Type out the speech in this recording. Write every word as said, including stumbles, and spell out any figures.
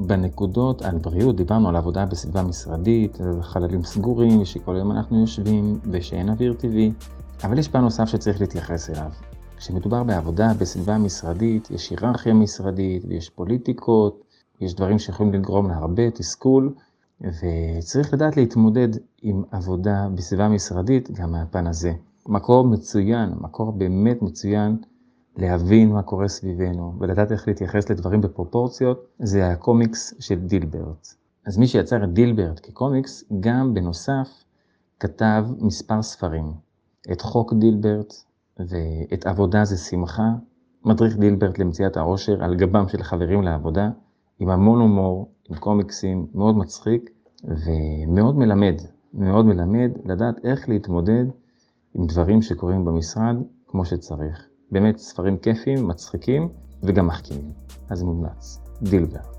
בנקודות על בריאות, דיברנו על עבודה בסביבה משרדית, על חללים סגורים, שכל היום אנחנו יושבים ושאין אוויר טבעי. אבל יש פעם נוסף שצריך להתייחס אליו. כשמדובר בעבודה בסביבה משרדית, יש היררכיה משרדית, יש פוליטיקות, יש דברים שיכולים לגרום להרבה תסכול, וצריך לדעת להתמודד עם עבודה בסביבה משרדית גם מהפן הזה. מקור מצוין, מקור באמת מצוין, להבין מה קורה סביבנו ולדעת איך להתייחס לדברים בפרופורציות, זה הקומיקס של דילברט. אז מי שיצר את דילברט כקומיקס, גם בנוסף כתב מספר ספרים. את חוק דילברט ואת עבודה זה שמחה, מדריך דילברט למציאת העושר על גבם של חברים לעבודה, עם המון הומור, עם קומיקסים, מאוד מצחיק ומאוד מלמד, מאוד מלמד לדעת איך להתמודד עם דברים שקורים במשרד כמו שצריך. באמת ספרים כיפים, מצחיקים וגם מחכימים. אז מומלץ. דילברט.